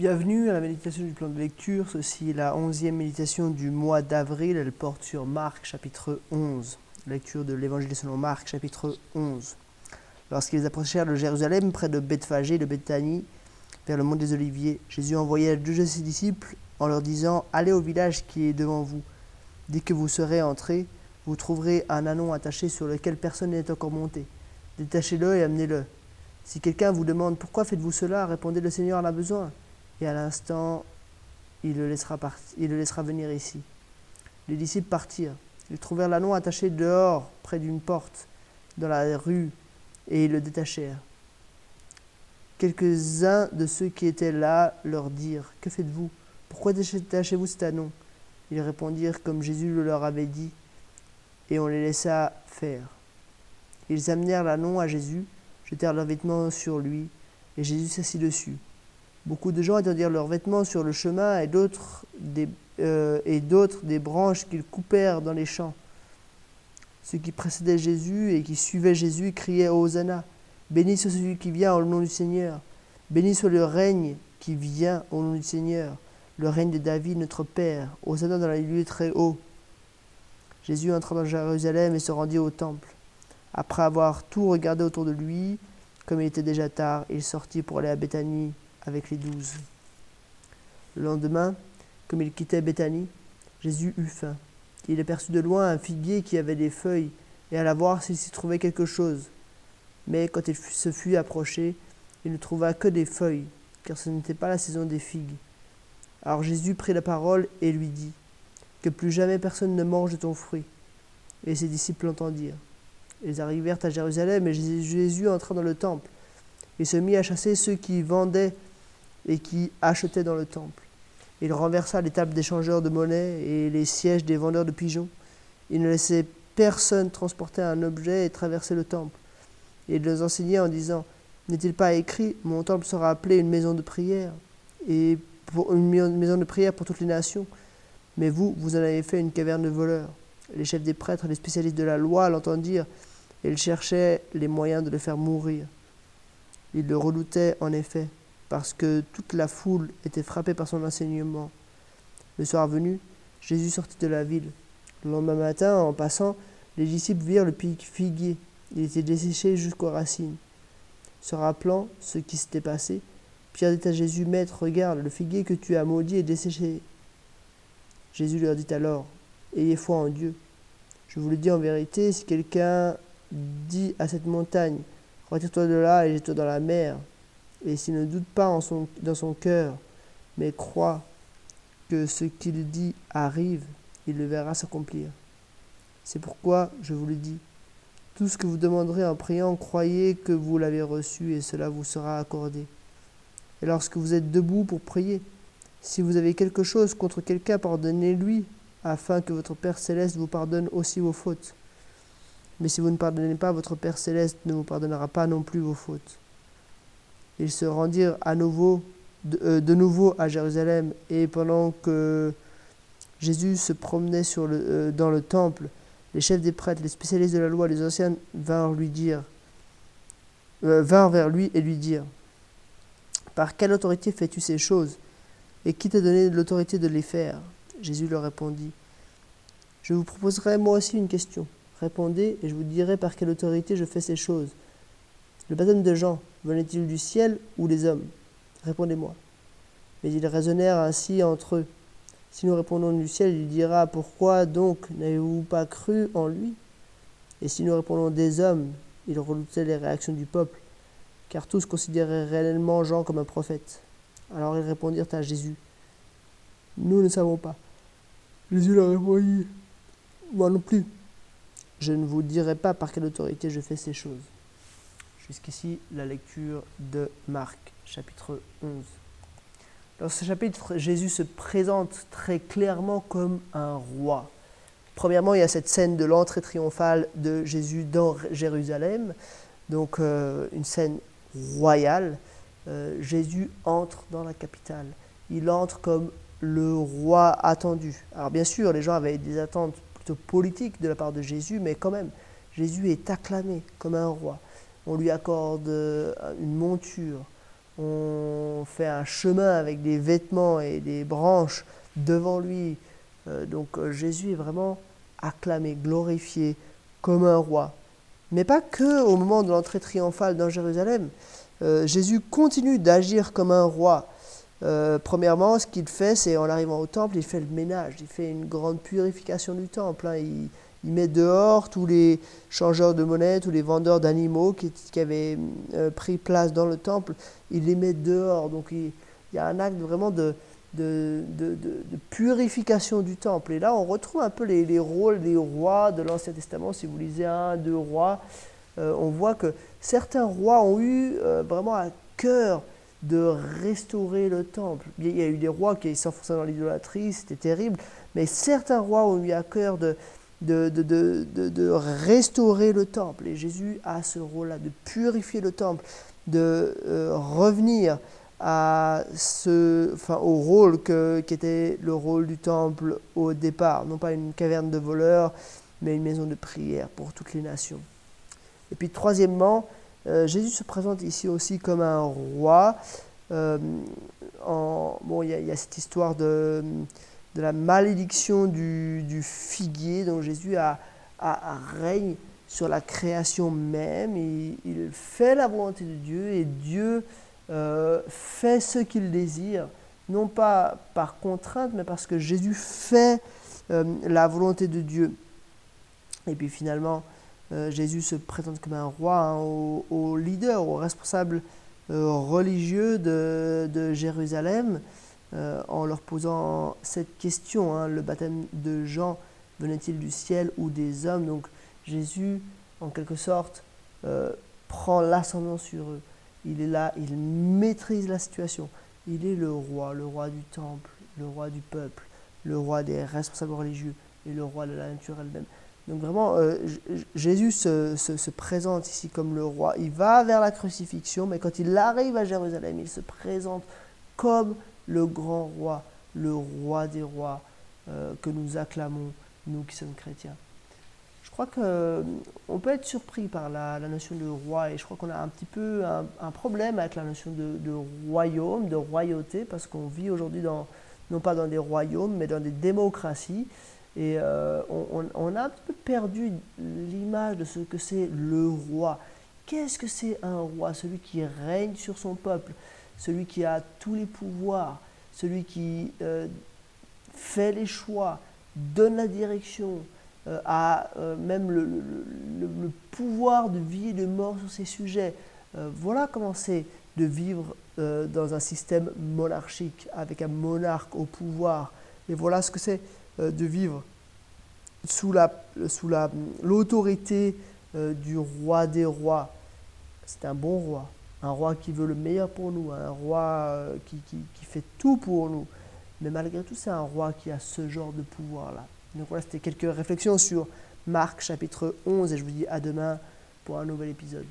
Bienvenue à la méditation du plan de lecture. Ceci est la 11e méditation du mois d'avril. Elle porte sur Marc chapitre 11. Lecture de l'évangile selon Marc chapitre 11. Lorsqu'ils approchèrent de Jérusalem, près de Bethphagée et de Bethanie, vers le mont des Oliviers, Jésus envoya deux de ses disciples en leur disant « Allez au village qui est devant vous. Dès que vous serez entrés, vous trouverez un ânon attaché sur lequel personne n'est encore monté. Détachez-le et amenez-le. Si quelqu'un vous demande « Pourquoi faites-vous cela ?» répondez « Le Seigneur en a besoin. » Et à l'instant, il le laissera venir ici. » Les disciples partirent. Ils trouvèrent l'ânon attaché dehors, près d'une porte, dans la rue, et ils le détachèrent. Quelques-uns de ceux qui étaient là leur dirent « Que faites-vous ? Pourquoi détachez-vous cet ânon ?» Ils répondirent comme Jésus le leur avait dit, et on les laissa faire. Ils amenèrent l'ânon à Jésus, jetèrent leurs vêtements sur lui, et Jésus s'assit dessus. Beaucoup de gens étendirent leurs vêtements sur le chemin, et d'autres des branches qu'ils coupèrent dans les champs. Ceux qui précédaient Jésus et qui suivaient Jésus criaient « Hosanna ! Béni soit celui qui vient au nom du Seigneur ! Béni soit le règne qui vient au nom du Seigneur ! Le règne de David, notre Père ! Hosanna dans les lieux très hauts !» Jésus entra dans Jérusalem et se rendit au temple. Après avoir tout regardé autour de lui, comme il était déjà tard, il sortit pour aller à Bethanie avec les 12. Le lendemain, comme il quittait Bethanie, Jésus eut faim. Il aperçut de loin un figuier qui avait des feuilles et alla voir s'il s'y trouvait quelque chose. Mais quand il se fut approché, il ne trouva que des feuilles, car ce n'était pas la saison des figues. Alors Jésus prit la parole et lui dit « Que plus jamais personne ne mange de ton fruit. » Et ses disciples l'entendirent. Ils arrivèrent à Jérusalem et Jésus entra dans le temple. Il se mit à chasser ceux qui vendaient et qui achetaient dans le temple. Il renversa les tables des changeurs de monnaie et les sièges des vendeurs de pigeons. Il ne laissait personne transporter un objet et traverser le temple. Il les enseignait en disant « N'est-il pas écrit, mon temple sera appelé une maison de prière, et pour une maison de prière pour toutes les nations. Mais vous, vous en avez fait une caverne de voleurs. » Les chefs des prêtres et les spécialistes de la loi l'entendirent et ils cherchaient les moyens de le faire mourir. Ils le redoutaient en effet, parce que toute la foule était frappée par son enseignement. Le soir venu, Jésus sortit de la ville. Le lendemain matin, en passant, les disciples virent le figuier. Il était desséché jusqu'aux racines. Se rappelant ce qui s'était passé, Pierre dit à Jésus, « Maître, regarde, le figuier que tu as maudit est desséché. » Jésus leur dit alors, « Ayez foi en Dieu. Je vous le dis en vérité, si quelqu'un dit à cette montagne, « Retire-toi de là et jette-toi dans la mer. » Et s'il ne doute pas dans son cœur, mais croit que ce qu'il dit arrive, il le verra s'accomplir. C'est pourquoi je vous le dis, tout ce que vous demanderez en priant, croyez que vous l'avez reçu et cela vous sera accordé. Et lorsque vous êtes debout pour prier, si vous avez quelque chose contre quelqu'un, pardonnez-lui, afin que votre Père Céleste vous pardonne aussi vos fautes. Mais si vous ne pardonnez pas, votre Père Céleste ne vous pardonnera pas non plus vos fautes. » Ils se rendirent de nouveau à Jérusalem, et pendant que Jésus se promenait dans le temple, les chefs des prêtres, les spécialistes de la loi, les anciens vinrent vers lui et lui dirent « Par quelle autorité fais-tu ces choses? Et qui t'a donné l'autorité de les faire ?» Jésus leur répondit « Je vous proposerai moi aussi une question. Répondez, et je vous dirai par quelle autorité je fais ces choses. Le baptême de Jean, venait-il du ciel ou des hommes? Répondez-moi. » Mais ils raisonnèrent ainsi entre eux. « Si nous répondons du ciel, il dira, pourquoi donc n'avez-vous pas cru en lui? Et si nous répondons des hommes, ils redoutaient les réactions du peuple, car tous considéraient réellement Jean comme un prophète. » Alors ils répondirent à Jésus. « Nous ne savons pas. » Jésus leur répondit. « Moi non plus. Je ne vous dirai pas par quelle autorité je fais ces choses. » Jusqu'ici, la lecture de Marc, chapitre 11. Dans ce chapitre, Jésus se présente très clairement comme un roi. Premièrement, il y a cette scène de l'entrée triomphale de Jésus dans Jérusalem, donc une scène royale. Jésus entre dans la capitale. Il entre comme le roi attendu. Alors bien sûr, les gens avaient des attentes plutôt politiques de la part de Jésus, mais quand même, Jésus est acclamé comme un roi. On lui accorde une monture, on fait un chemin avec des vêtements et des branches devant lui. Donc Jésus est vraiment acclamé, glorifié comme un roi. Mais pas que au moment de l'entrée triomphale dans Jérusalem. Jésus continue d'agir comme un roi. Premièrement, ce qu'il fait, c'est en arrivant au temple, il fait le ménage, il fait une grande purification du temple. Il met dehors tous les changeurs de monnaie, tous les vendeurs d'animaux qui avaient pris place dans le temple. Il les met dehors. Donc il y a un acte vraiment de purification du temple. Et là, on retrouve un peu les rôles des rois de l'Ancien Testament. Si vous lisez 1, 2 rois, on voit que certains rois ont eu vraiment à cœur de restaurer le temple. Il y a eu des rois qui s'enfonçaient dans l'idolâtrie, c'était terrible. Mais certains rois ont eu à cœur de restaurer le temple. Et Jésus a ce rôle-là, de purifier le temple, de revenir au rôle qui était le rôle du temple au départ. Non pas une caverne de voleurs, mais une maison de prière pour toutes les nations. Et puis troisièmement, Jésus se présente ici aussi comme un roi. Il y a cette histoire de la malédiction du figuier, dont Jésus règne sur la création même. Il fait la volonté de Dieu et Dieu fait ce qu'il désire, non pas par contrainte, mais parce que Jésus fait la volonté de Dieu. Et puis finalement, Jésus se présente comme un roi aux leaders, aux responsables religieux de Jérusalem, en leur posant cette question, le baptême de Jean venait-il du ciel ou des hommes? Donc Jésus, en quelque sorte, prend l'ascendant sur eux. Il est là, il maîtrise la situation. Il est le roi du temple, le roi du peuple, le roi des responsables religieux et le roi de la nature elle-même. Donc vraiment, Jésus se présente ici comme le roi. Il va vers la crucifixion, mais quand il arrive à Jérusalem, il se présente comme le grand roi, le roi des rois que nous acclamons, nous qui sommes chrétiens. Je crois qu'on peut être surpris par la notion de roi, et je crois qu'on a un petit peu un problème avec la notion de royaume, de royauté, parce qu'on vit aujourd'hui non pas dans des royaumes, mais dans des démocraties, et on a un petit peu perdu l'image de ce que c'est le roi. Qu'est-ce que c'est un roi? Celui qui règne sur son peuple, celui qui a tous les pouvoirs, celui qui fait les choix, donne la direction, a même le pouvoir de vie et de mort sur ses sujets. Voilà comment c'est de vivre dans un système monarchique, avec un monarque au pouvoir. Et voilà ce que c'est de vivre sous l'autorité du roi des rois. C'est un bon roi, un roi qui veut le meilleur pour nous, un roi qui fait tout pour nous. Mais malgré tout, c'est un roi qui a ce genre de pouvoir-là. Donc voilà, c'était quelques réflexions sur Marc chapitre 11 et je vous dis à demain pour un nouvel épisode.